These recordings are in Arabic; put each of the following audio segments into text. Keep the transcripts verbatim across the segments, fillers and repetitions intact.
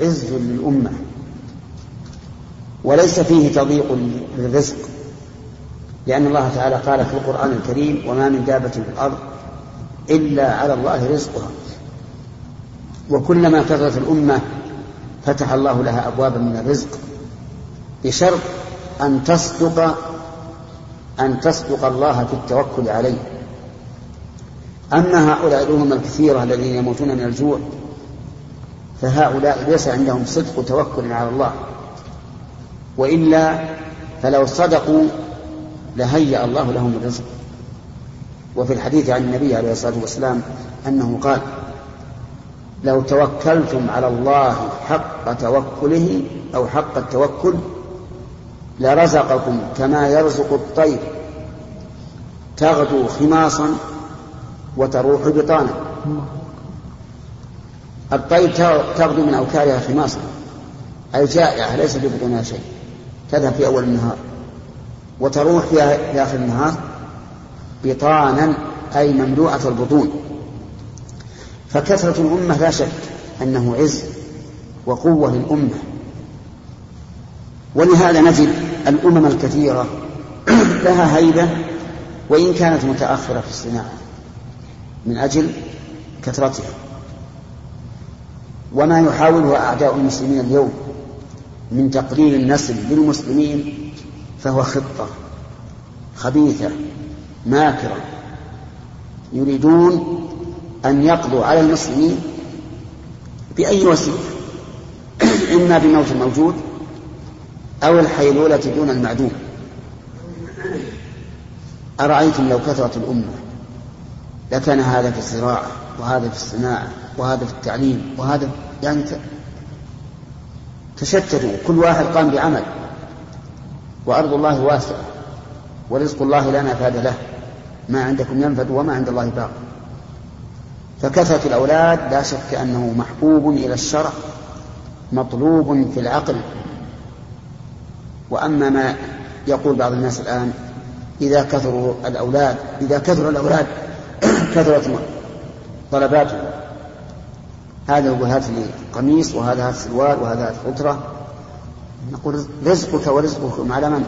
عز للأمة، وليس فيه تضييق للرزق، لأن الله تعالى قال في القرآن الكريم: وما من دابة في الأرض إلا على الله رزقها. وكلما كثرت الأمة فتح الله لها أبوابا من الرزق، بشرط أن تصدق أن تصدق الله في التوكل عليه. أما هؤلاء الأمم الكثيرة الذين يموتون من الجوع فهؤلاء ليس عندهم صدق توكل على الله، وإلا فلو صدقوا لهيأ الله لهم الرزق. وفي الحديث عن النبي عليه الصلاة والسلام أنه قال: لو توكلتم على الله حق توكله أو حق التوكل لرزقكم كما يرزق الطير تغدو خماصا وتروح بطانا. الطير تغدو من أوكارها خماصا، أي جائعة ليس ببطونها شيء، تذهب في أول النهار وتروح في آخر النهار بطانا، أي مملوءة البطون. فكثرة الأمة لا شك أنه عز وقوة للأمة، ولهذا نجد الأمم الكثيرة لها هيبة وإن كانت متأخرة في الصناعة من أجل كثرتها. وما يحاوله أعداء المسلمين اليوم من تقليل النسل للمسلمين فهو خطة خبيثة ماكرة، يريدون أن يقضوا على المسلمين بأي وسيلة، إما بموت الموجود أو الحيلولة دون المعدوم. أرأيتم لو كثرت الأمة لكان هذا في الزراعة وهذا في الصناعة وهذا في التعليم وهذا، يعني تشتتوا، كل واحد قام بعمل. وأرض الله واسعة ورزق الله لا نفاد له، ما عندكم ينفد وما عند الله باق. فكثرة الأولاد لا شك أنه محبوب إلى الشرع مطلوب في العقل. وأما ما يقول بعض الناس الآن: إذا كثروا الأولاد إذا كثروا الأولاد كثرت طلباتهم، هذا هو هذا القميص وهذا هذا السروال وهذا هذا القطرة. نقول: رزقك ورزقكم على من؟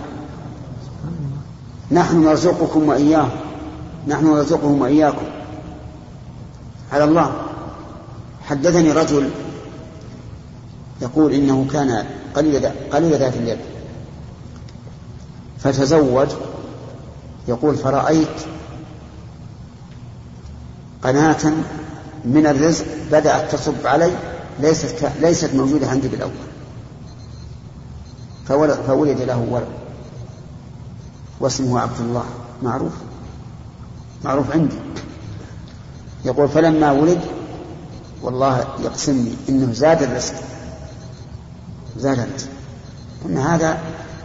نحن نرزقكم وإياهم، نحن نرزقهم وإياكم على الله. حدثني رجل يقول إنه كان قليل ذات اليد فتزوج، يقول: فرأيت قناة من الرزق بدأت تصب علي ليست, ليست موجودة عندي بالأول، فولد له ولد واسمه عبد الله، معروف معروف عندي. يقول: فلما ولد والله يقسمني إنه زاد الرزق زاد الرزق. إن هذا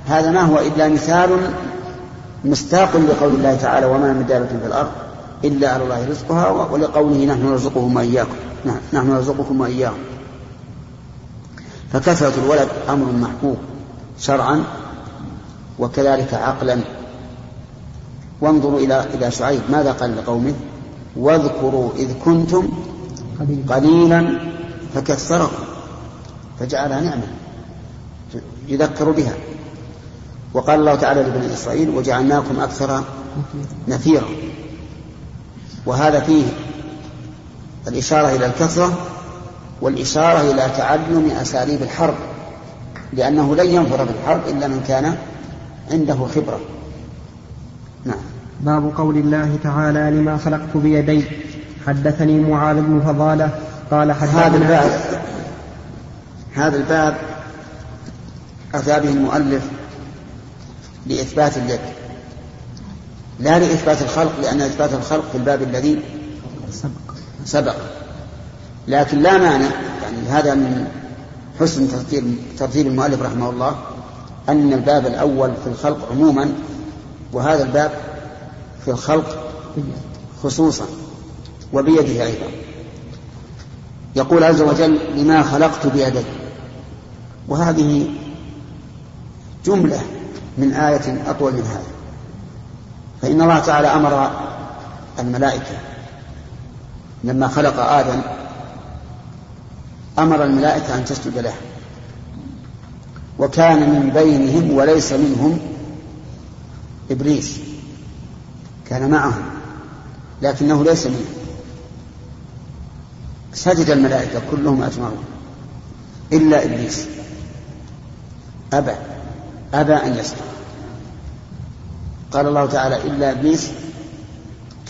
هذا ما هو إلا مثال مستاق لقول الله تعالى: وما من دابة في الأرض إلا على الله رزقها، ولقوله: نحن نرزقهم وإياكم. نحن نرزقكم وإياهم. فكثرة الولد أمر محبوب شرعا وكذلك عقلا. وانظروا إلى إلى شعيب ماذا قال لقومه: واذكروا إذ كنتم قليلا فكثركم فجعلها نعمة يذكر بها. وقال الله تعالى لبني إسرائيل: وجعلناكم أكثر نفيرا. وهذا فيه الإشارة إلى الكثرة والإشارة إلى تعلم أساليب الحرب، لأنه لن ينفر بالحرب إلا من كان عنده خبرة. نعم. باب قول الله تعالى: لما خلقت بيدي. حدثني معاذ بن فضالة قال حدثنا هذا الباب هذا الباب أتى به المؤلف لإثبات اليد لا لإثبات الخلق، لأن إثبات الخلق في الباب الذي سبق. لكن لا مانع، يعني هذا من حسن ترتيب المؤلف رحمه الله، أن الباب الأول في الخلق عموما وهذا الباب في الخلق خصوصا وبيده أيضا. يقول عز وجل: لما خلقت بيدي. وهذه جملة من آية أطول من هذا، فإن الله تعالى أمر الملائكة لما خلق آدم أمر الملائكة أن تسجد له، وكان من بينهم وليس منهم إبليس، كان معهم لكنه ليس منهم. سجد الملائكة كلهم أجمعون إلا إبليس أبى أبى أن يسجد. قال الله تعالى: إلا إبليس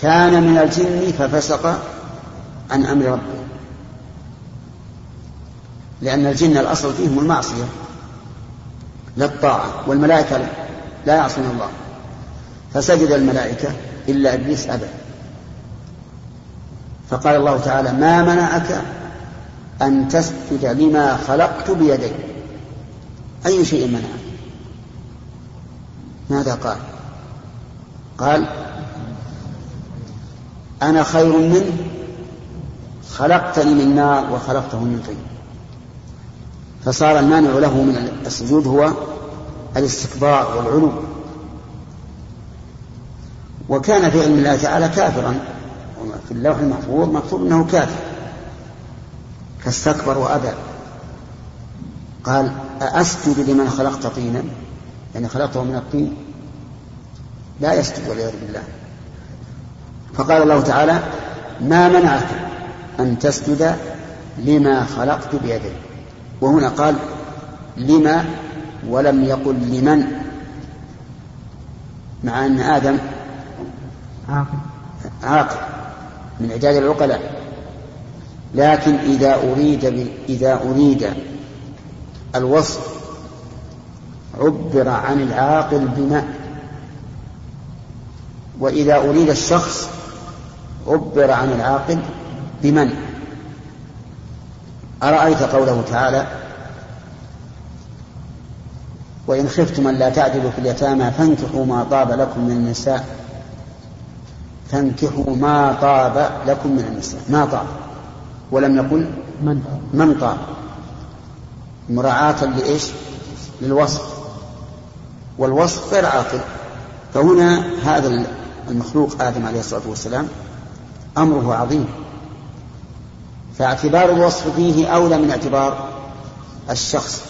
كان من الجن ففسق عن أمر ربه، لأن الجن الأصل فيهم المعصية لا الطاعة، والملائكة لا يعصون الله. فسجد الملائكة إلا إبليس أبى. فقال الله تعالى: ما منعك أن تسجد لما خلقت بيدي؟ أي شيء منعك؟ ماذا قال؟ قال: أنا خير منه، خلقتني من نار وخلقته من طين. فصار المانع له من السجود هو الاستكبار والعلو. وكان في علم الله تعالى كافرا، في اللوح المحفوظ مكتوب انه كافر، فاستكبر وابى. قال: أأسجد لمن خلقت طينا؟ يعني خلقته من الطين، لا يسجد والعياذ بالله. فقال الله تعالى: ما منعك أن تسجد لما خلقت بيدي؟ وهنا قال لما ولم يقل لمن، مع أن آدم عاقل من عداد العقلاء، لكن إذا أريد, إذا أريد الوصف عبر عن العاقل بما، وإذا أريد الشخص عبر عن العاقل بمن. أرأيت قوله تعالى: وإن خفتم ألا تعدلوا في اليتامى فانكحوا ما طاب لكم من النساء، فانكحوا ما طاب لكم من النساء، ما طاب، ولم نقل من من طاب، مراعاة لإيش؟ للوصف، والوصف غير عاقل. فهنا هذا المخلوق آدم عليه الصلاة والسلام أمره عظيم، فاعتبار الوصف فيه أولى من اعتبار الشخص.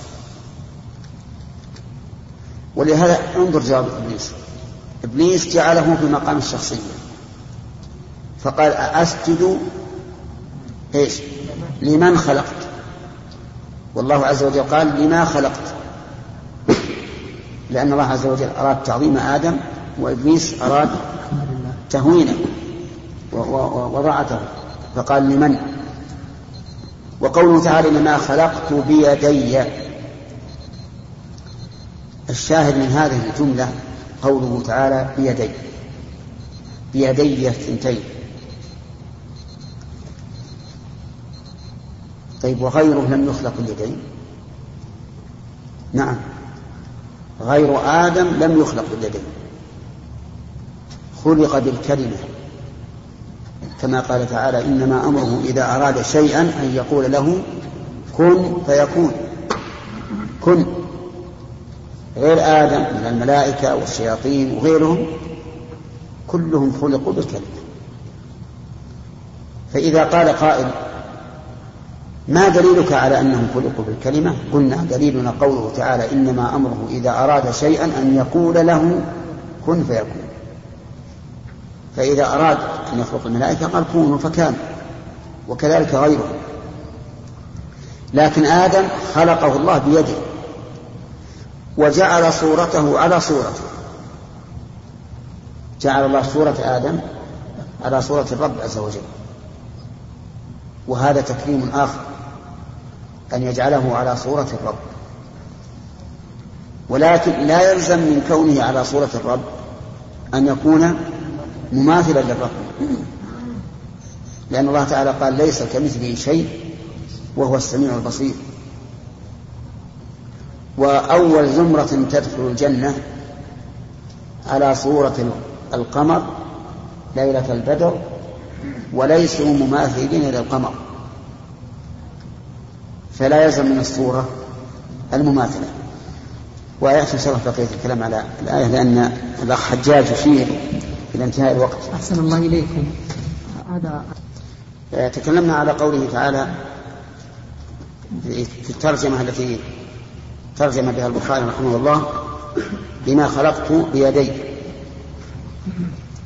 ولهذا انظر جواب إبليس، إبليس جعله في مقام الشخصية، فقال: أأسجد إيش؟ لمن خلقت. والله عز وجل قال: لما خلقت، لأن الله عز وجل أراد تعظيم آدم، وإبليس أراد تهوينه ووضعته، فقال لمن. وقوله تعالى: لما خلقت بيدي، الشاهد من هذه الجملة قوله تعالى: بيدي، بيدي الثنتين. طيب وغيره لم يخلق اليدين؟ نعم، غير آدم لم يخلق باليدين، خلق بالكلمة، كما قال تعالى: إنما أمره إذا أراد شيئا أن يقول له كن فيكون. كن غير آدم من الملائكة والشياطين وغيرهم، كلهم خلقوا بالكلمة. فإذا قال قائل: ما دليلك على أنهم خلقوا بالكلمة؟ قلنا: دليلنا قوله تعالى: إنما أمره إذا أراد شيئا أن يقول له كن فيكون. فإذا أراد أن يخلق الملائكة قال: كونوا فكانوا، وكذلك غيره. لكن آدم خلقه الله بيده، وجعل صورته على صورته، جعل الله صورة آدم على صورة الرب عز وجل. وهذا تكريم آخر، أن يجعله على صورة الرب، ولكن لا يلزم من كونه على صورة الرب أن يكون مماثلا للرب، لأن الله تعالى قال: ليس كمثله شيء وهو السميع البصير. وأول زمرة تدخل الجنة على صورة القمر ليلة البدر، وليسوا مماثلين للقمر، فلا يلزم من الصورة المماثلة. ويأتي شرف بقية الكلام على الآية، لأن الأخ حجاج يشير إلى انتهاء الوقت. أحسن الله إليكم. تكلمنا على قوله تعالى: في الترجمة التي ترجم بها البخاري رحمه الله بما خلقت بيدي،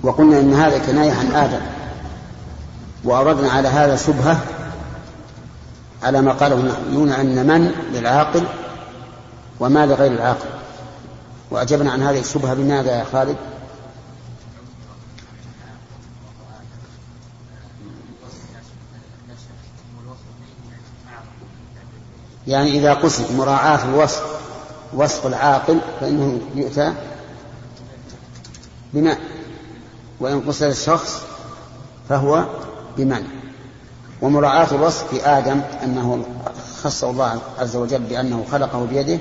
وقلنا إن هذا كناية عن آدم، وأردنا على هذا شبهة على ما قاله النحويون أن من للعاقل وما لغير العاقل، وأجبنا عن هذه الشبهة بماذا يا خالد؟ يعني إذا قصد مراعاة الوصف وصف العاقل فإنه يؤتى بماء، وإن قصد الشخص فهو بمن. ومراعاة الوصف في آدم أنه خص الله عز وجل بأنه خلقه بيده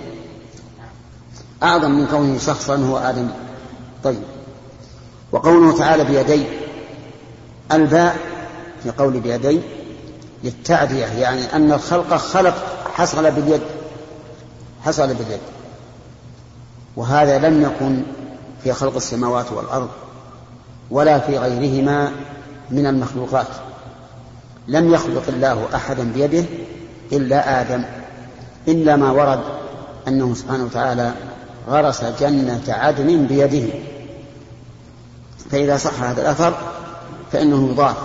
أعظم من كونه شخصا هو آدم. طيب، وقوله تعالى بيدي، الباء في قول بيدي للتعدية، يعني أن الخلق خلق حصل باليد، حصل باليد، وهذا لم يكن في خلق السماوات والأرض ولا في غيرهما من المخلوقات. لم يخلق الله أحدا بيده إلا آدم، إلا ما ورد أنه سبحانه وتعالى غرس جنة عدن بيده، فإذا صح هذا الأثر فإنه يضاف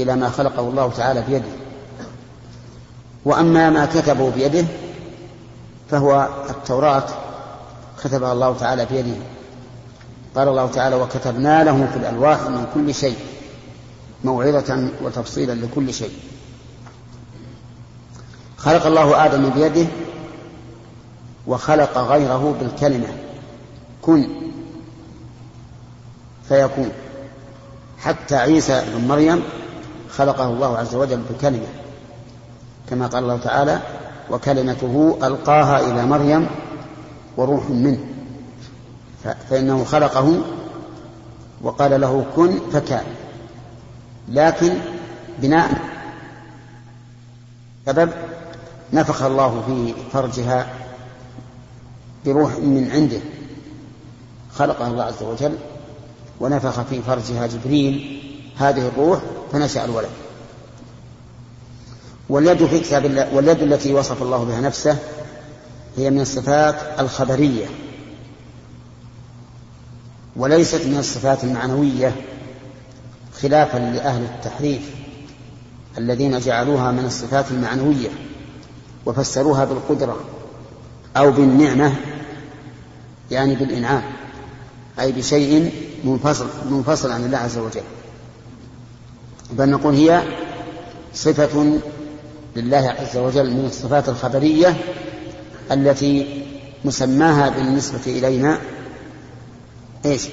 إلى ما خلقه الله تعالى بيده. وأما ما كتبه بيده فهو التوراة كتبها الله تعالى بيده، قال الله تعالى وكتبنا له في الألواح من كل شيء موعظة وتفصيلا لكل شيء. خلق الله آدم بيده وخلق غيره بالكلمة كن فيكون، حتى عيسى بن مريم خلقه الله عز وجل بالكلمة، كما قال الله تعالى وكلمته ألقاها إلى مريم وروح منه، فإنه خلقه وقال له كن فكان، لكن بناء سبب نفخ الله في فرجها بروح من عنده، خلقه الله عز وجل ونفخ في فرجها جبريل هذه الروح فنشأ الولد. واليد في كتاب الله، واليد التي وصف الله بها نفسه هي من الصفات الخبرية وليست من الصفات المعنوية، خلافا لأهل التحريف الذين جعلوها من الصفات المعنوية وفسروها بالقدرة أو بالنعمة، يعني بالإنعام، أي بشيء منفصل, منفصل عن الله عز وجل، بل نقول هي صفة لله عز وجل من الصفات الخبرية التي مسماها بالنسبة إلينا إيش؟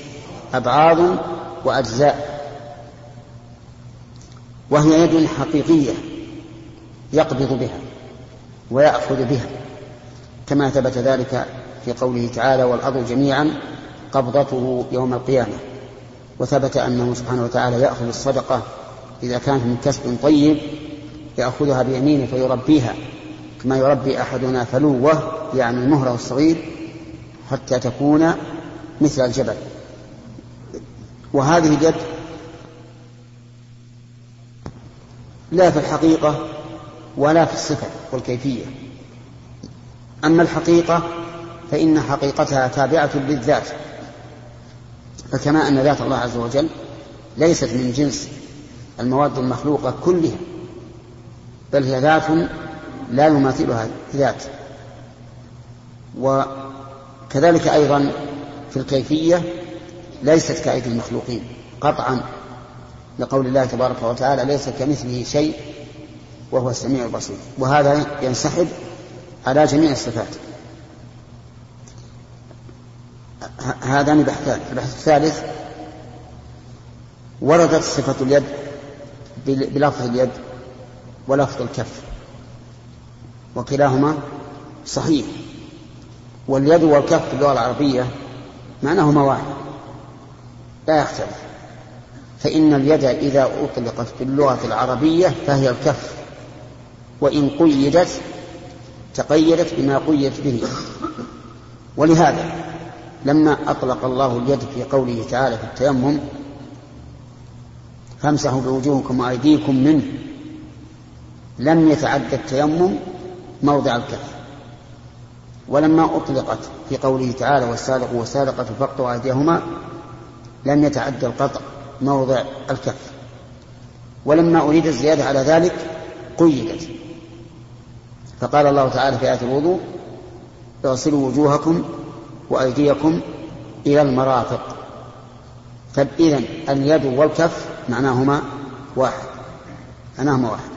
أبعاد وأجزاء، وهي يد حقيقية يقبض بها ويأخذ بها، كما ثبت ذلك في قوله تعالى والأرض جميعا قبضته يوم القيامة، وثبت أنه سبحانه وتعالى يأخذ الصدقة إذا كانت من كسب طيب يأخذها بيمينه فيربيها كما يربي أحدنا فلوه، يعني مهره الصغير، حتى تكون مثل الجبل. وهذه اليد لا في الحقيقة ولا في الصفة والكيفية. أما الحقيقة فإن حقيقتها تابعة للذات، فكما أن ذات الله عز وجل ليست من جنس المواد المخلوقة كلها، بل هي ذات لا يماثلها ذات. وكذلك أيضا في الكيفية ليست كأيدي المخلوقين قطعا، لقول الله تبارك وتعالى ليس كمثله شيء وهو السميع البصير، وهذا ينسحب على جميع الصفات. هذان بحثان. البحث الثالث، وردت صفة اليد بلفظ اليد ولفظ الكف، وكلاهما صحيح، واليد والكف في اللغة العربية معناهما واحد لا يختلف، فإن اليد إذا أطلقت في اللغة العربية فهي الكف، وإن قيدت تقيدت بما قيدت به. ولهذا لما أطلق الله اليد في قوله تعالى في التيمم فامسحوا بوجوهكم وأيديكم منه، لم يتعد التيمم موضع الكف. ولما أطلقت في قوله تعالى والسارق والسارقة فاقطعوا أيديهما لم يتعدى القطع موضع الكف، ولما أريد الزيادة على ذلك قيدت، فقال الله تعالى في آية الوضوء اغسلوا وجوهكم وأيديكم إلى المرافق. فإذن اليد والكف معناهما واحد معناهما واحد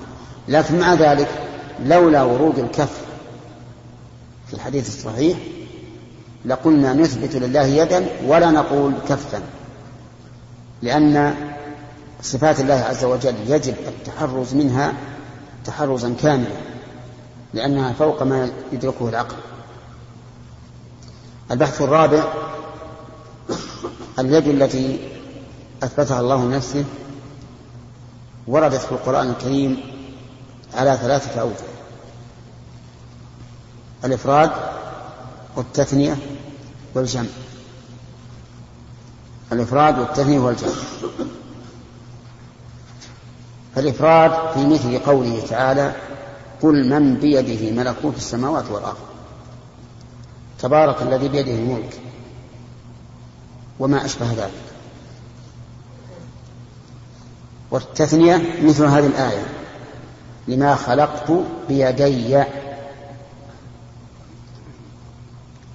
لكن مع ذلك لولا ورود الكف في الحديث الصحيح لقلنا نثبت لله يدا ولا نقول كفا، لأن صفات الله عز وجل يجب التحرز منها تحرزا كاملا لأنها فوق ما يدركه العقل. البحث الرابع اليد التي أثبتها الله نفسه وردت في القرآن الكريم على ثلاثة أوجه: الإفراد والتثنية والجمع. الإفراد والتثنية والجمع. فالإفراد في مثل قوله تعالى قل من بيده ملكوت السماوات والأرض تبارك الذي بيده الملك وما أشبه ذلك. والتثنية مثل هذه الآية لما خلقت بيدي،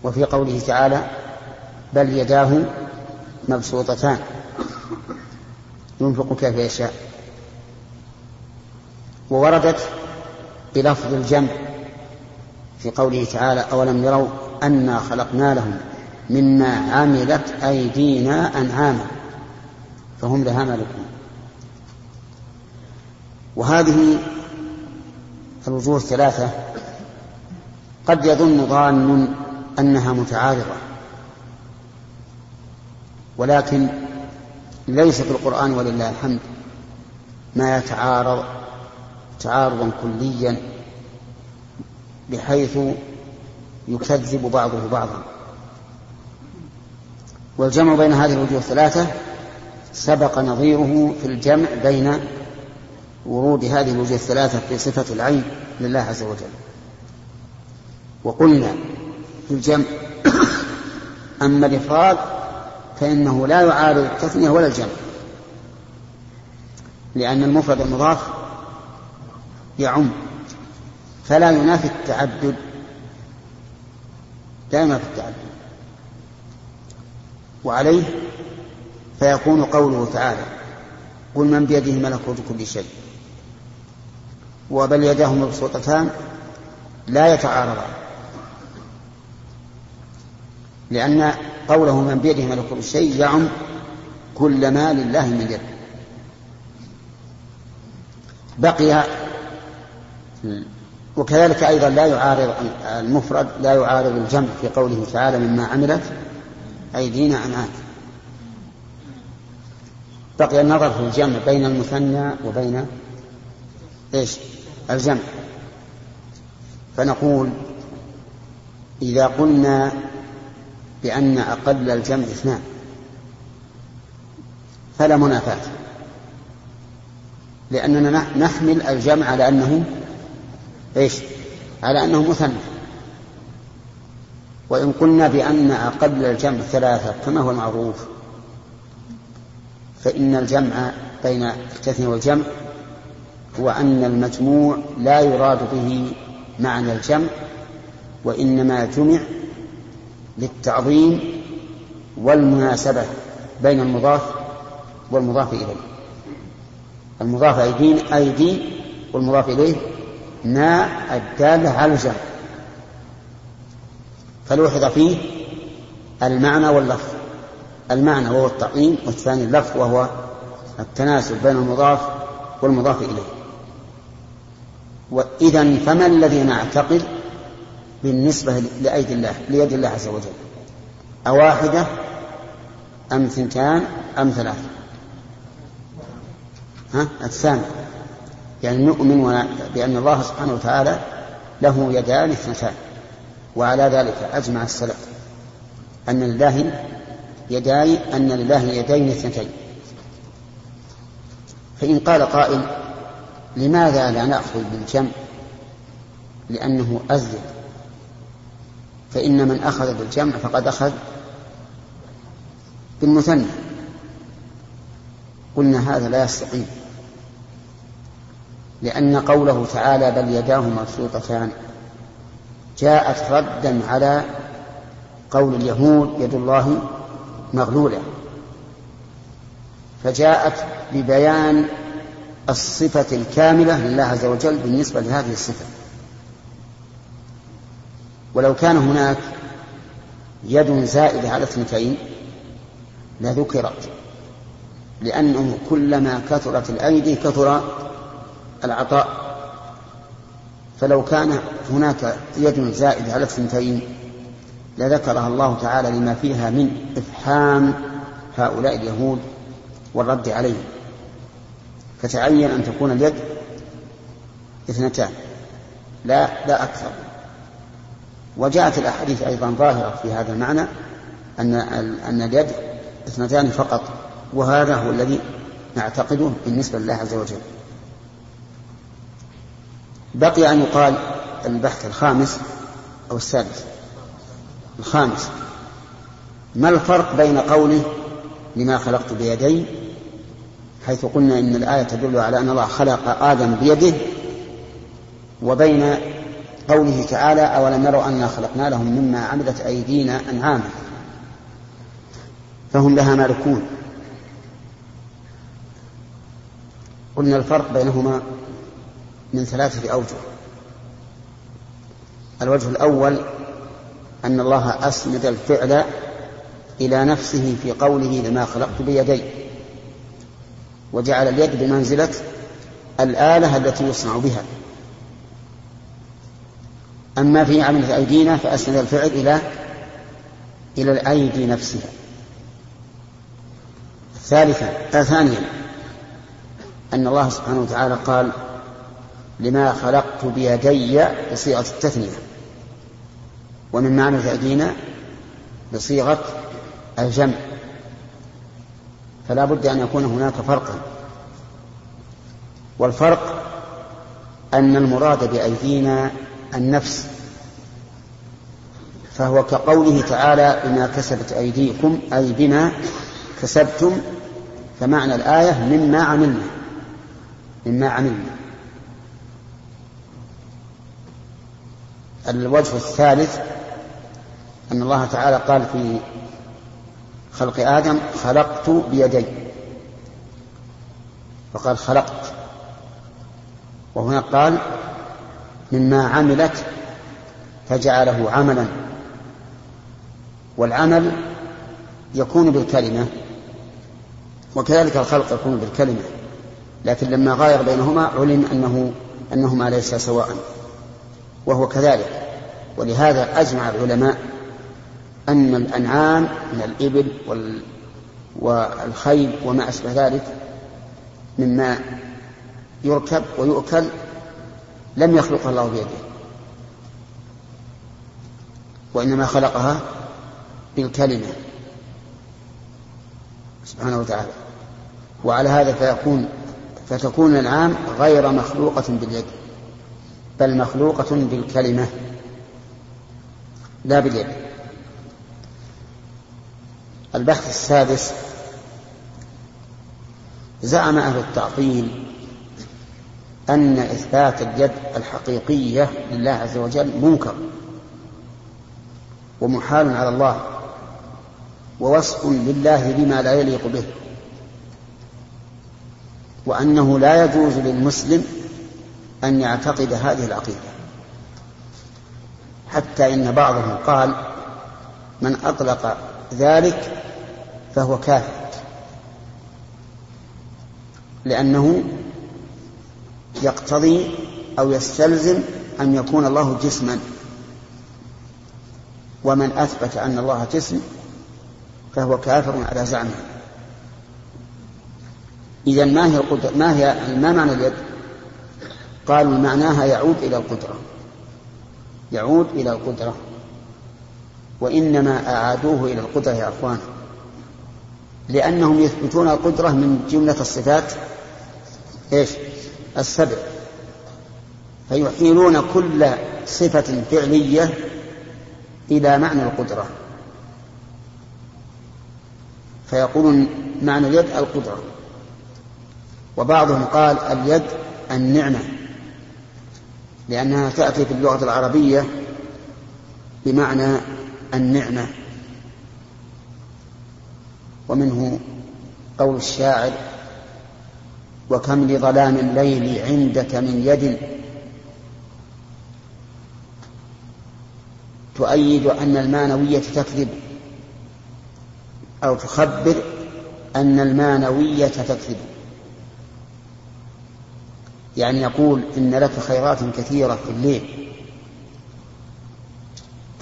وفي قوله تعالى بل يداه مبسوطتان ينفق كيف يشاء. ووردت بلفظ الجمع في قوله تعالى أولم يروا أنا خلقنا لهم مما عملت أيدينا أنعاما فهم لها مالكون. وهذه الوجوه الثلاثة قد يظن ظان أنها متعارضة، ولكن ليس في القرآن ولله الحمد ما يتعارض تعارضا كليا بحيث يكذب بعضه بعضا. والجمع بين هذه الوجوه الثلاثة سبق نظيره في الجمع بين ورود هذه الوجوه الثلاثة في صفة العين لله عز وجل. وقلنا في الجمع أما الإفراد فإنه لا يعارض التثنية ولا الجمع، لأن المفرد المضاف يعم فلا ينافي التعدد لا ينافي التعدد. وعليه فيكون قوله تعالى قل من بيده ملكوت كل شيء وبل يداه مبسوطتان لا يتعارضان، لأن قوله من بيده ملكوت كل شيء يعم كل ما لله من يد. بقي وكذلك أيضا لا يعارض المفرد لا يعارض الجمع في قوله تعالى مما عملت أيدينا عنها. بقي النظر في الجمع بين المثنى وبين إيش الجمع. فنقول إذا قلنا بأن أقل الجمع اثنان فلا منافاة، لأننا نحمل الجمع على أنه إيش على أنه مثنى. وإن قلنا بأن أقل الجمع ثلاثة كما هو المعروف فإن الجمع بين التثنية والجمع هو أن المجموع لا يراد به معنى الجمع وإنما جمع للتعظيم والمناسبة بين المضاف والمضاف إليه. المضاف أيدين أيدي والمضاف إليه ما الدالة على الجمع، فلوحظ فيه المعنى واللفظ. المعنى وهو التعظيم والثاني اللفظ وهو التناسب بين المضاف والمضاف إليه. وإذن فما الذي نعتقد بالنسبة لأيد الله ليد الله عز وجل أواحدة أم ثنتان أم ثلاثة؟ ها الثاني، يعني نؤمن بأن الله سبحانه وتعالى له يدان اثنتان، وعلى ذلك أجمع السلف أن لله يداي أن لله يدين اثنتين. فإن قال قائل لماذا لا نأخذ بالجمع لأنه أزيد، فإن من أخذ بالجمع فقد أخذ بالمثنى. قلنا هذا لا يستقيم، لأن قوله تعالى بل يداه مبسوطتان جاءت ردا على قول اليهود يد الله مغلولة، فجاءت ببيان الصفة الكاملة لله عز وجل بالنسبة لهذه الصفة. ولو كان هناك يد زائدة على اثنتين لذكرت، لأنه كلما كثرت الأيدي كثر العطاء. فلو كان هناك يد زائدة على اثنتين لذكرها الله تعالى لما فيها من إفحام هؤلاء اليهود والرد عليهم، فتعين أن تكون اليد اثنتان لا, لا أكثر. وجاءت الأحاديث أيضا ظاهرة في هذا المعنى أن, أن اليد اثنتان فقط، وهذا هو الذي نعتقده بالنسبة لله عز وجل. بقي أن يقال البحث الخامس أو السادس، الخامس: ما الفرق بين قوله لما خلقت بيدي، حيث قلنا إن الآية تدل على أن الله خلق آدم بيده، وبين قوله تعالى أولم يروا أنا خلقنا لهم مما عملت أيدينا أنعاما فهم لها مالكون؟ قلنا الفرق بينهما من ثلاثة أوجه. الوجه الأول أن الله أسند الفعل إلى نفسه في قوله لما خلقت بيدي، وجعل اليد بمنزلة الآلة التي يصنع بها. أما في عملة أيدينا فأسند الفعل إلى إلى الأيدي نفسها. ثالثا ثانيا أن الله سبحانه وتعالى قال لما خلقت بيدي بصيغة التثنية، ومن معنى أيدينا بصيغة الجمع، فلا بد أن يكون هناك فرقا. والفرق أن المراد بأيدينا النفس، فهو كقوله تعالى بما كسبت أيديكم أي بما كسبتم، فمعنى الآية مما عملنا مما عملنا. الوجه الثالث أن الله تعالى قال في خلق آدم خلقت بيدي، فقال خلقت، وهنا قال مما عملت فجعله عملا. والعمل يكون بالكلمة، وكذلك الخلق يكون بالكلمة، لكن لما غاير بينهما علم أنه أنهما ليسا سواء، وهو كذلك. ولهذا أجمع العلماء أن الأنعام من الإبل والخيل وما أشبه ذلك مما يركب ويؤكل لم يخلقها الله بيده، وإنما خلقها بالكلمة سبحانه وتعالى. وعلى هذا فيكون فتكون الأنعام غير مخلوقة باليد، بل مخلوقة بالكلمة لا باليد. البحث السادس: زعم أهل التعطيل أن إثبات اليد الحقيقية لله عز وجل منكر ومحال على الله، ووصف لله بما لا يليق به، وأنه لا يجوز للمسلم أن يعتقد هذه العقيدة، حتى إن بعضهم قال من أطلق ذلك فهو كافر، لأنه يقتضي أو يستلزم أن يكون الله جسما، ومن أثبت أن الله جسم فهو كافر على زعمه. إذن ما هي القدرة؟ ما هي ما معنى اليد؟ قالوا معناها يعود إلى القدرة، يعود إلى القدرة، وإنما أعادوه إلى القدرة يا أخوان، لأنهم يثبتون القدرة من جملة الصفات إيش؟ السبع، فيحيلون كل صفة فعلية إلى معنى القدرة، فيقولون معنى اليد القدرة، وبعضهم قال اليد النعمة لأنها تأتي في اللغة العربية بمعنى النعمة. ومنه قول الشاعر: وكم لظلام الليل عندك من يد تؤيد أن المانوية تكذب، أو تخبر أن المانوية تكذب، يعني يقول إن لك خيرات كثيرة في الليل،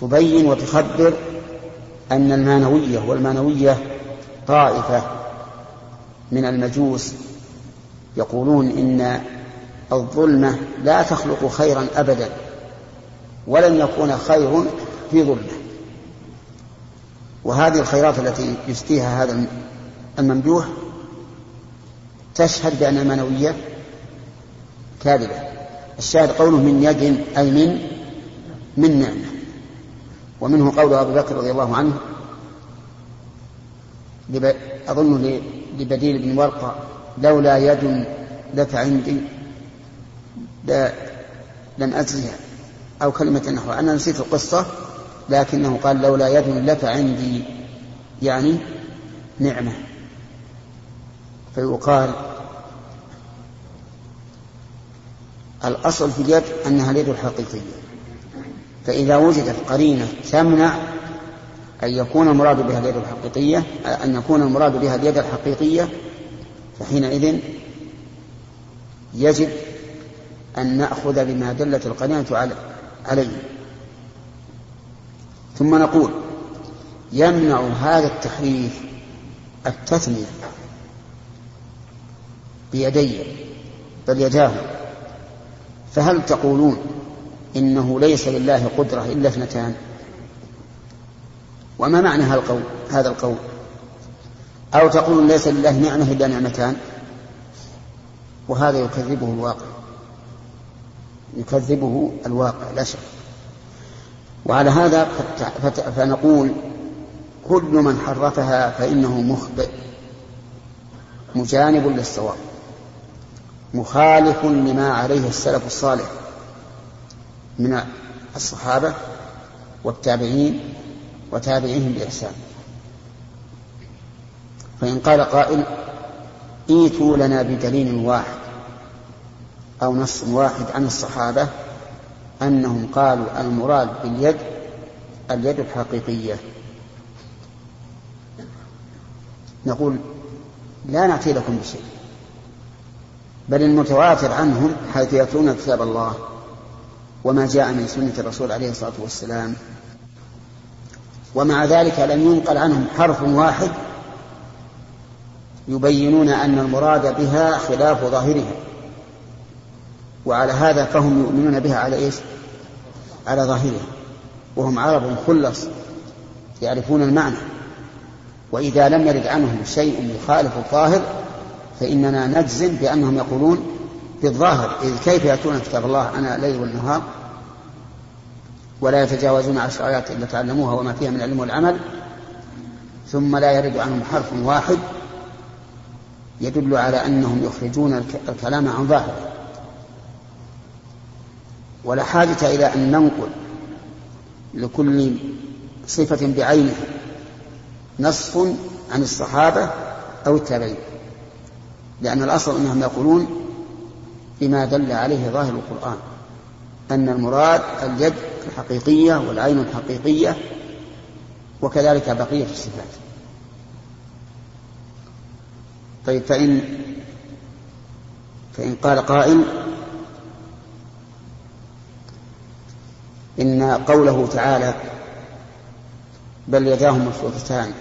تبين وتخبر أن المانوية، والمانوية طائفة من المجوس يقولون إن الظلمة لا تخلق خيرا أبدا، ولن يكون خير في ظلمة. وهذه الخيرات التي يسقيها هذا الممدوح تشهد بأن المانوية كاذبة. الشاهد قوله من يد أي من من نعمة. ومنه قول أبي بكر رضي الله عنه أظن لبديل بن ورقة: لولا يد لك عندي لم أزلها، أو كلمة نحوها. أنا نسيت القصة، لكنه قال لولا يد لك عندي يعني نعمة. فيقال الأصل في اليد أنها اليد الحقيقية، فإذا وجدت قرينة تمنع أن يكون المراد بها اليد الحقيقية أن يكون المراد بها اليد الحقيقية فحينئذ يجب أن نأخذ بما دلت القرينة عليه. ثم نقول: يمنع هذا التحريف التثنية بيديه بل يداه، فهل تقولون إنه ليس لله قدرة إلا اثنتان؟ وما معنى هذا القول؟ أو تقولون ليس لله نعمة إلا نعمتان؟ وهذا يكذبه الواقع، يكذبه الواقع لا شك. وعلى هذا فنقول كل من حرفها فإنه مخطئ مجانب للصواب، مخالف لما عليه السلف الصالح من الصحابة والتابعين وتابعيهم بإحسان. فإن قال قائل: ايتوا لنا بدليل واحد أو نص واحد عن الصحابة أنهم قالوا المراد باليد اليد الحقيقية، نقول لا نأتي لكم بشيء، بل المتواتر عنهم حيث يتلون كتاب الله وما جاء من سنة الرسول عليه الصلاة والسلام، ومع ذلك لم ينقل عنهم حرف واحد يبينون أن المراد بها خلاف ظاهرها. وعلى هذا فهم يؤمنون بها على إيش؟ على ظاهرها، وهم عرب خلص يعرفون المعنى، وإذا لم يرد عنهم شيء يخالف الظاهر فإننا نجزم بأنهم يقولون بالظاهر، إذ كيف يأتون كتاب الله أنا ليل والنهار ولا يتجاوزون عشر آيات إلا تعلموها وما فيها من العلم والعمل، ثم لا يرد عنهم حرف واحد يدل على أنهم يخرجون الكلام عن ظاهره. ولا حاجة إلى أن ننقل لكل صفة بعينها نص عن الصحابة أو التابعين، لأن الأصل أنهم يقولون بما دل عليه ظاهر القرآن أن المراد اليد الحقيقية والعين الحقيقية، وكذلك بقية الصفات. طيب، فإن فإن قال قائل إن قوله تعالى بل يداه مبسوطتان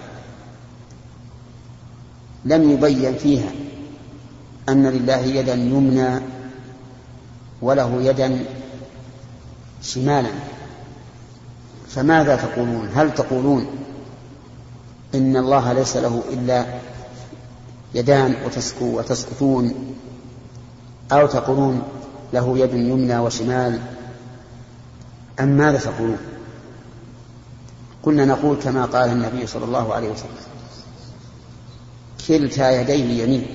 لم يبين فيها أن لله يدا يمنى وله يدا شمالا، فماذا تقولون؟ هل تقولون إن الله ليس له إلا يدان وتسكتون، أو تقولون له يد يمنى وشمال أم ماذا تقولون؟ قلنا نقول كما قال النبي صلى الله عليه وسلم: كلتا يديه يمين.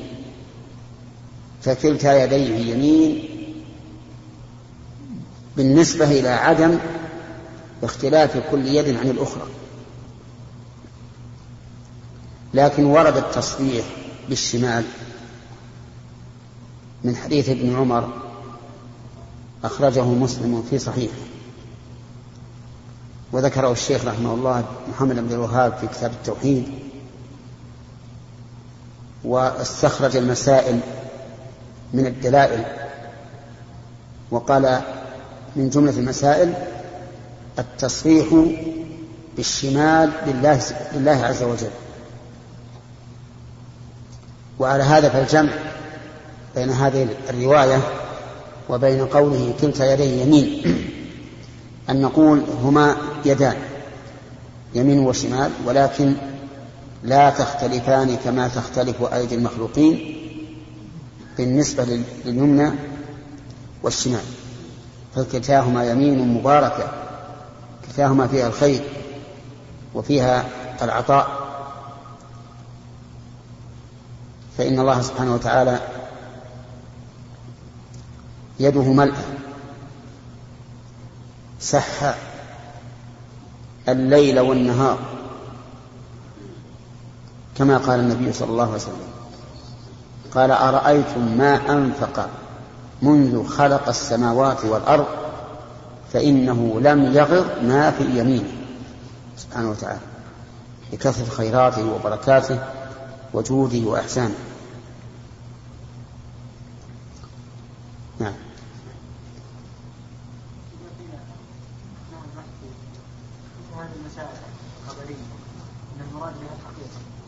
فكلتا يديه يمين بالنسبة إلى عدم اختلاف كل يد عن الأخرى، لكن ورد التصريح بالشمال من حديث ابن عمر أخرجه مسلم في صحيحه، وذكره الشيخ رحمه الله محمد بن الوهاب في كتاب التوحيد، واستخرج المسائل من الدلائل، وقال من جملة المسائل التصريح بالشمال لله, لله عز وجل. وعلى هذا فالجمع بين هذه الرواية وبين قوله كلتا يديه يمين أن نقول هما يدان يمين وشمال، ولكن لا تختلفان كما تختلف أيدي المخلوقين بالنسبة لليمنى والشمال. فكلتاهما يمين مباركة، كلتاهما فيها الخير وفيها العطاء، فإن الله سبحانه وتعالى يده ملأ سحى الليل والنهار كما قال النبي صلى الله عليه وسلم، قال: أرأيتم ما أنفق منذ خلق السماوات والأرض فإنه لم يغض ما في يمينه سبحانه وتعالى لكثرة خيراته وبركاته وجوده وإحسانه. نعم.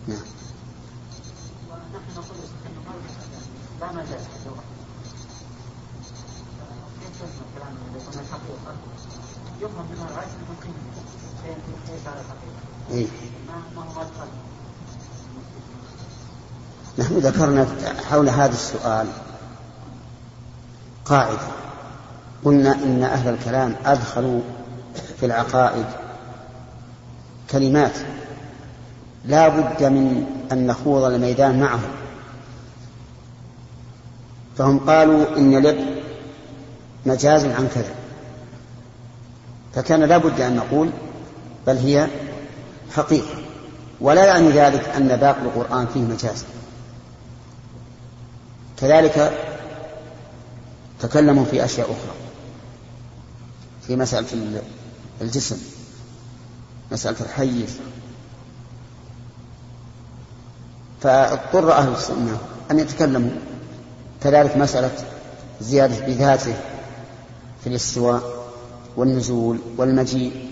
نعم. نحن ذكرنا حول هذا السؤال قاعدة، قلنا إن أهل الكلام أدخلوا في العقائد كلمات لا بد من أن نخوض الميدان معهم. فهم قالوا إن اليد مجاز عن كذا، فكان لا بد أن نقول بل هي حقيقة، ولا يعني ذلك أن باقي القرآن فيه مجاز. كذلك تكلموا في أشياء أخرى، في مسألة الجسم، مسألة الحيز، فاضطر أهل السنة أن يتكلموا. كذلك مسألة زيادة بذاته في الاستواء والنزول والمجيء،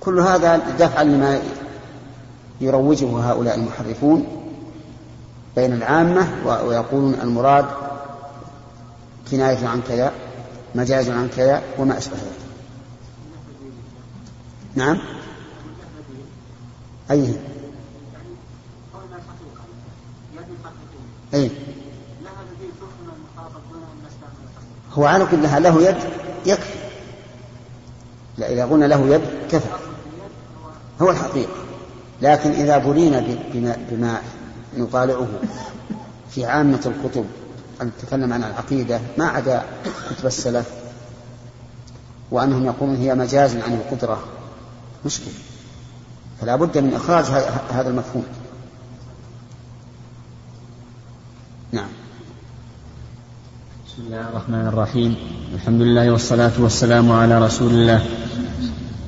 كل هذا دفعا لما يروجه هؤلاء المحرفون بين العامة ويقولون المراد كناية عن كذا، مجاز عن كذا، وما أشبه ذلك. نعم. أيه أيه هو على كلها له يد يكفي، لا إذا قلنا له يد كفى هو الحقيقة، لكن إذا بنينا بما نطالعه في عامة الكتب أن نتكلم عن العقيدة ما عدا كتب السلف، وأنهم يقولون هي مجاز عن القدرة، مشكلة. فلا بد من إخراج هذا المفهوم. نعم. بسم الله الرحمن الرحيم، الحمد لله والصلاة والسلام على رسول الله.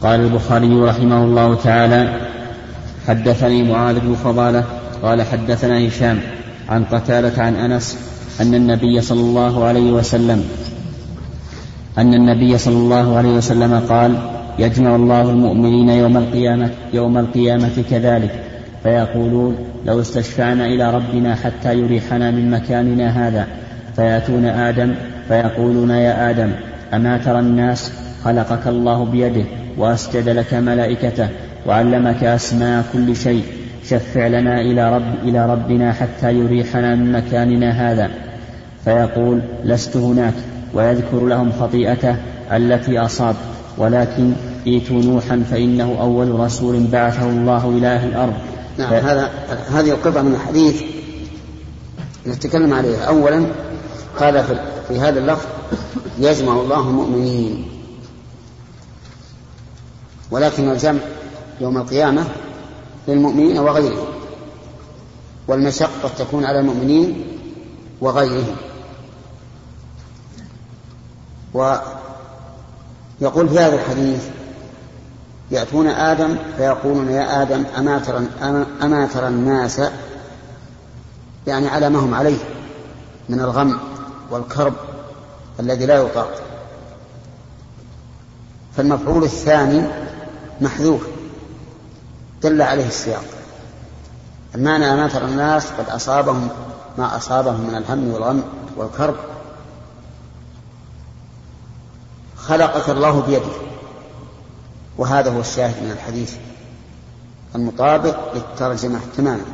قال البخاري رحمه الله تعالى: حدثني معاذ بن فضالة قال حدثنا هشام عن قتادة عن أنس أن النبي صلى الله عليه وسلم أن النبي صلى الله عليه وسلم قال: يجمع الله المؤمنين يوم القيامة يوم القيامة كذلك، فيقولون: لو استشفعنا إلى ربنا حتى يريحنا من مكاننا هذا، فيأتون آدم فيقولون: يا آدم أما ترى الناس، خلقك الله بيده وأسجد لك ملائكته وعلمك أسماء كل شيء، شفع لنا إلى, رب إلى ربنا حتى يريحنا من مكاننا هذا. فيقول لست هناك، ويذكر لهم خطيئته التي أصاب. ولكن ائتوا نوحا فإنه أول رسول بعثه الله إلى أهل الأرض. نعم، ف... هذا هذه القطعة من الحديث نتكلم عليها. أولا قال في هذا اللفظ يجمع الله المؤمنين، ولكن الجمع يوم القيامة للمؤمنين وغيرهم، والمشقة تكون على المؤمنين وغيرهم. ويقول في هذا الحديث يأتون آدم فيقولون يا آدم أما ترى, أما ترى الناس، يعني على ما هم عليه من الغم والكرب الذي لا يطاق. فالمفعول الثاني محذوف دل عليه السياق. المعنى أما ترى الناس قد أصابهم ما أصابهم من الهم والغم والكرب، خلقك الله بيده، وهذا هو الشاهد من الحديث المطابق للترجمة تماما.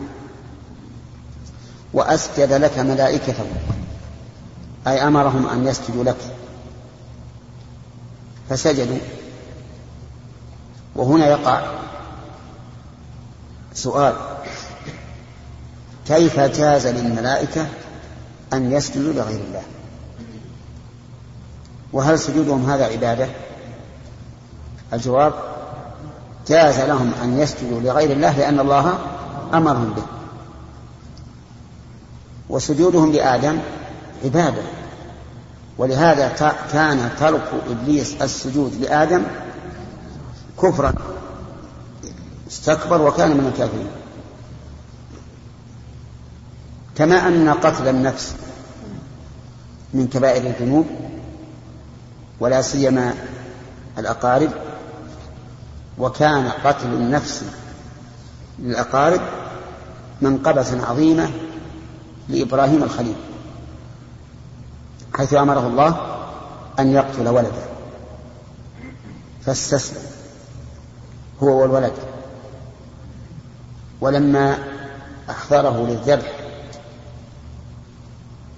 وأسجد لك ملائكته، أي أمرهم أن يسجدوا لك فسجدوا. وهنا يقع سؤال: كيف جاز للملائكة أن يسجدوا لغير الله؟ وهل سجودهم هذا عبادة؟ الجواب: جاز لهم أن يسجدوا لغير الله لأن الله أمرهم به. وسجودهم لآدم عبادة، ولهذا كان ترك إبليس السجود لآدم كفرا، استكبر وكان من الكافرين. كما أن قتل النفس من كبائر الذنوب، ولا سيما الأقارب، وكان قتل النفس للأقارب منقبة عظيمة لإبراهيم الخليل، حيث أمره الله أن يقتل ولده فاستسلم هو والولد. ولما أحضره للذبح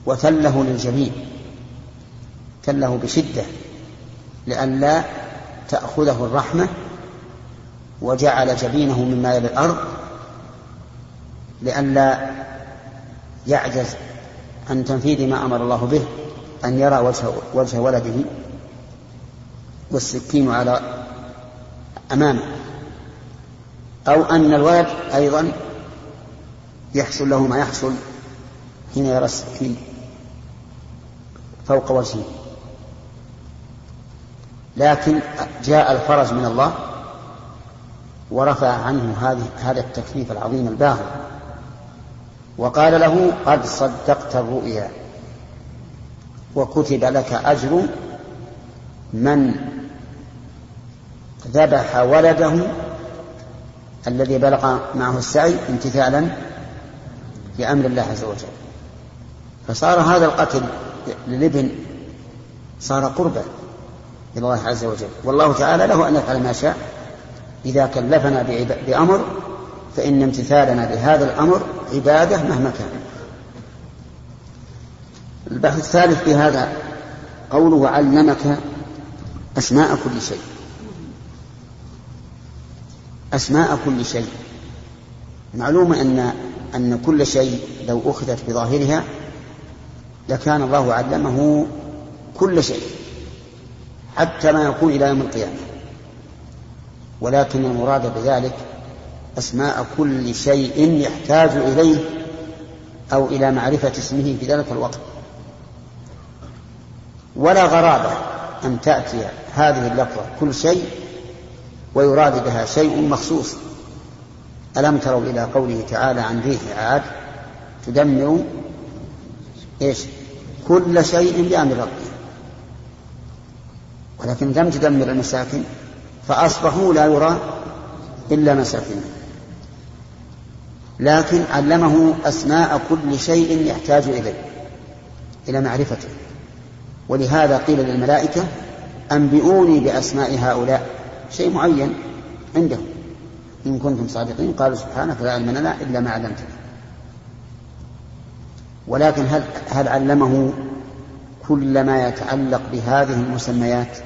وتله للجبين، تله بشدة لئلا تأخذه الرحمة، وجعل جبينه من ماء الأرض لئلا يعجز عن تنفيذ ما أمر الله به أن يرى وجه, وجه ولده والسكين على أمامه. أو أن الولد أيضا يحصل له ما يحصل حين يرى السكين فوق وجهه. لكن جاء الفرج من الله ورفع عنه هذا التكليف العظيم الباهر، وقال له: قد صدقت الرؤيا وكتب لك أجر من ذبح ولده الذي بلغ معه السعي امتثالا لأمر الله عز وجل. فصار هذا القتل للابن صار قربا لله عز وجل، والله تعالى له أن يفعل ما شاء. إذا كلفنا بأمر فإن امتثالنا لهذا الأمر عبادة مهما كان. البحث الثالث في هذا قوله: وعلمك أسماء كل شيء. أسماء كل شيء، معلوم أن أن كل شيء لو أخذت بظاهرها لكان الله علمه كل شيء حتى ما يكون إلى يوم القيامة، ولكن المراد بذلك أسماء كل شيء يحتاج إليه أو إلى معرفة اسمه في ذلك الوقت. ولا غرابة أن تأتي هذه اللفظة كل شيء ويراد بها شيء مخصوص. ألم تروا إلى قوله تعالى عن ريح عاد تدمر إيش كل شيء بأمر ربه، ولكن لم تدمر المساكن فأصبحوا لا يرى إلا مساكنهم. لكن علمه أسماء كل شيء يحتاج إليه إلى معرفته، ولهذا قيل للملائكة: أنبئوني بأسماء هؤلاء، شيء معين عندهم، إن كنتم صادقين. قالوا: سبحانك لا علم لنا إلا ما علمتنا. ولكن هل, هل علمه كل ما يتعلق بهذه المسميات؟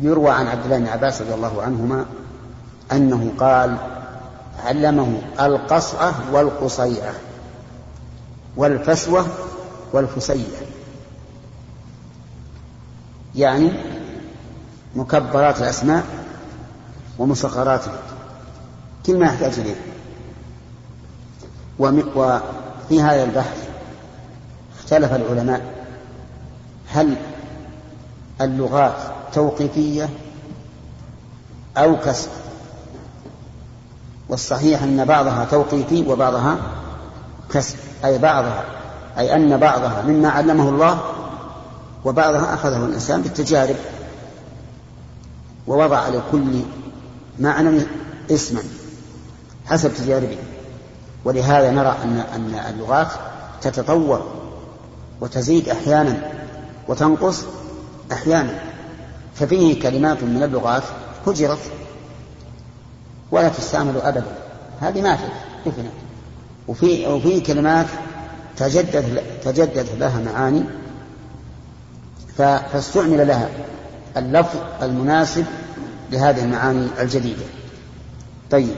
يروى عن عبد الله بن عباس رضي الله عنهما أنه قال: علمه القصعة والقصيعة والفسوة والفسية، يعني مكبرات الأسماء ومسخراتها، كل ما يحتاج إليه. وفي هذا البحث اختلف العلماء: هل اللغات توقيفية أو كسر؟ والصحيح أن بعضها توقيفي وبعضها كسر، أي بعضها أي أن بعضها مما علمه الله، وبعضها أخذه الإنسان بالتجارب ووضع لكل معنى اسما حسب تجاربه. ولهذا نرى أن اللغات تتطور وتزيد أحيانا وتنقص أحيانا، ففيه كلمات من اللغات هجرت ولا تستعمل أبدا، هذه ماتت دفنت، وفي وفي كلمات تجدد تجدد لها معاني فاستعمل لها اللفظ المناسب لهذه المعاني الجديدة. طيب،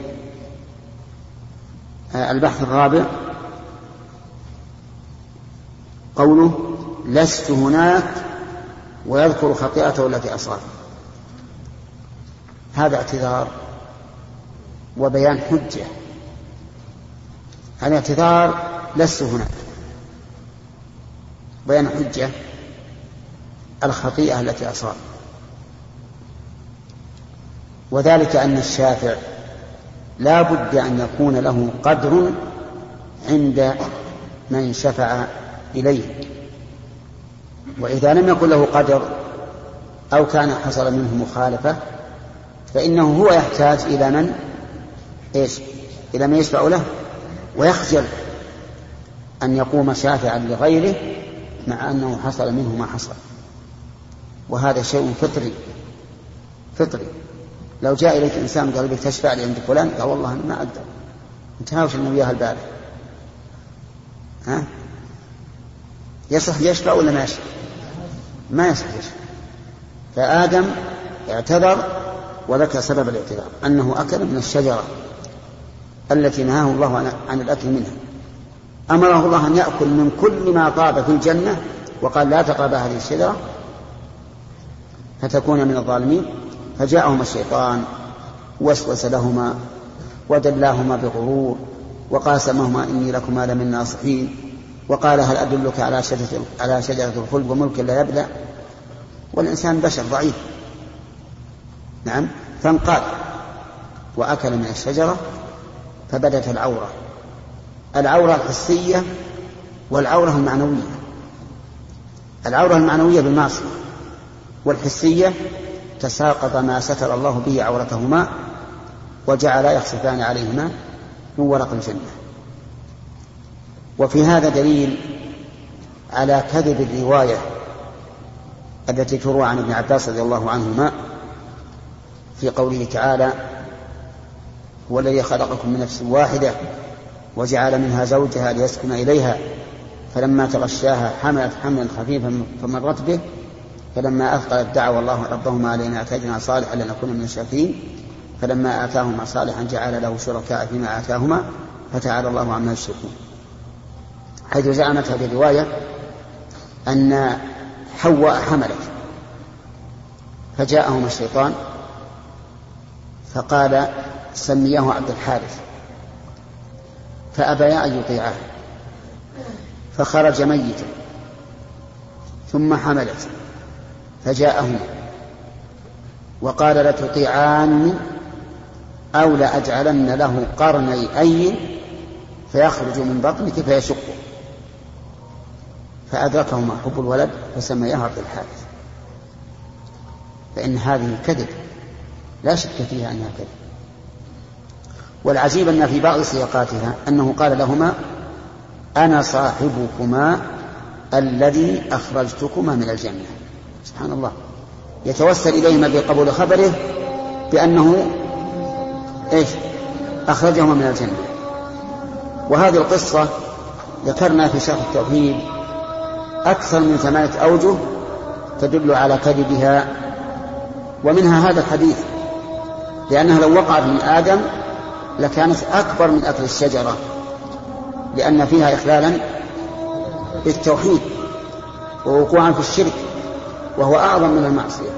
البحث الرابع قوله: لست هناك، ويذكر خطيئته التي أصاب. هذا اعتذار وبيان حجة. الاعتذار: لست هناك، بيان حجة الخطيئة التي أصاب. وذلك أن الشافع لا بد أن يكون له قدر عند من شفع إليه، وإذا لم يكن له قدر أو كان حصل منه مخالفة فإنه هو يحتاج إلى من إيش؟ إلى من يشفع له، ويخجل أن يقوم شافعا لغيره مع أنه حصل منه ما حصل. وهذا شيء فطري فطري. لو جاء إليك إنسان قال لك: تشفع لي عند فلان، قال: والله أنا ما أقدر، انتهاوش أنا وياها البارح، ها يصح يشفع ولا ما يشفع؟ ما يصح يشفع. فآدم اعتذر وذكر سبب الاعتذار: أنه أكل من الشجرة التي نهاه الله عن الأكل منها، أمره الله أن يأكل من كل ما طاب في الجنة وقال: لا تقرب هذه الشجرة فتكون من الظالمين. فجاءهما الشيطان وسوس لهما ودلاهما بغرور وقاسمهما: إني لكما لمن ناصحين. وقال: هل أدلك على شجرة على شجرة الخلد وملك لا يبلى؟ والإنسان بشر ضعيف. نعم. فانقاد وأكل من الشجرة، فبدت العورة العورة الحسية والعورة المعنوية. العورة المعنوية بالمعصية، والحسية تساقط ما ستر الله به عورتهما وجعل يخصفان عليهما من ورق الجنة. وفي هذا دليل على كذب الرواية التي تروى عن ابن عباس رضي الله عنهما في قوله تعالى: هو الذي خلقكم من نفس واحدة وجعل منها زوجها ليسكن إليها، فلما تغشاها حملت حملا خفيفا فمرت به، فلما أثقلت دعوا الله ربهما: علينا آتينا صالحا لنكون من الشاكرين، فلما آتاهما صالحا جعل له شركاء فيما آتاهما، فتعالى الله عما يشركون. حيث زعمت هذه الرواية أن حواء حملت، فجاءهما الشيطان فقال: سمياه عبد الحارث، فأبيا أن يطيعاه فخرج ميتا، ثم حملت فجاءهما وقال: لتطيعاني أو لأجعلن له قرني أي فيخرج من بطنك فيشقه، فأدركهما حب الولد فسمياه عبد الحارث. فإن هذه كذب لا شك فيها أنها كذب. والعجيب أن في بعض سياقاتها أنه قال لهما: أنا صاحبكما الذي أخرجتكما من الجنة. سبحان الله، يتوسل إليهما بقبول خبره بأنه إيش؟ أخرجهما من الجنة. وهذه القصة ذكرنا في شرح التوحيد أكثر من ثمانية أوجه تدل على كذبها، ومنها هذا الحديث، لأنها لو وقع في آدم لكانت أكبر من أكل الشجرة، لأن فيها إخلالا بالتوحيد ووقوعا في الشرك، وهو أعظم من المعصية.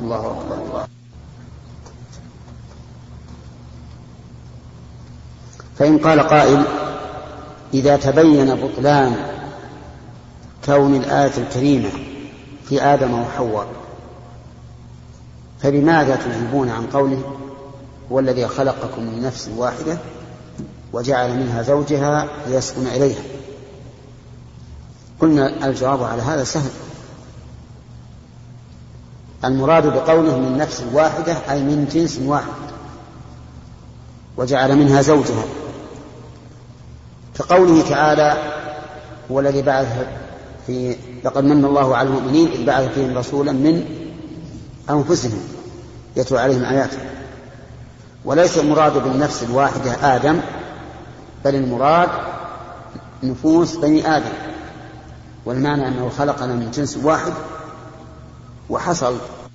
الله أكبر. الله. فإن قال قائل: إذا تبين بطلان كون الآية الكريمة في آدم وحواء فبماذا تجيبون عن قوله: والذي خلقكم من نفس واحدة وجعل منها زوجها ليسكن إليها؟ قلنا الجواب على هذا سهل. المراد بقوله من نفس واحدة أي من جنس واحد، وجعل منها زوجها، كقوله تعالى: هو الذي بعث في لقد من الله على المؤمنين إذ بعث فيهم رسولا من أنفسهم يتلو عليهم آياته. وليس المراد بالنفس الواحدة آدم، بل المراد نفوس بني آدم، والمعنى أنه خلقنا من جنس واحد، وحصل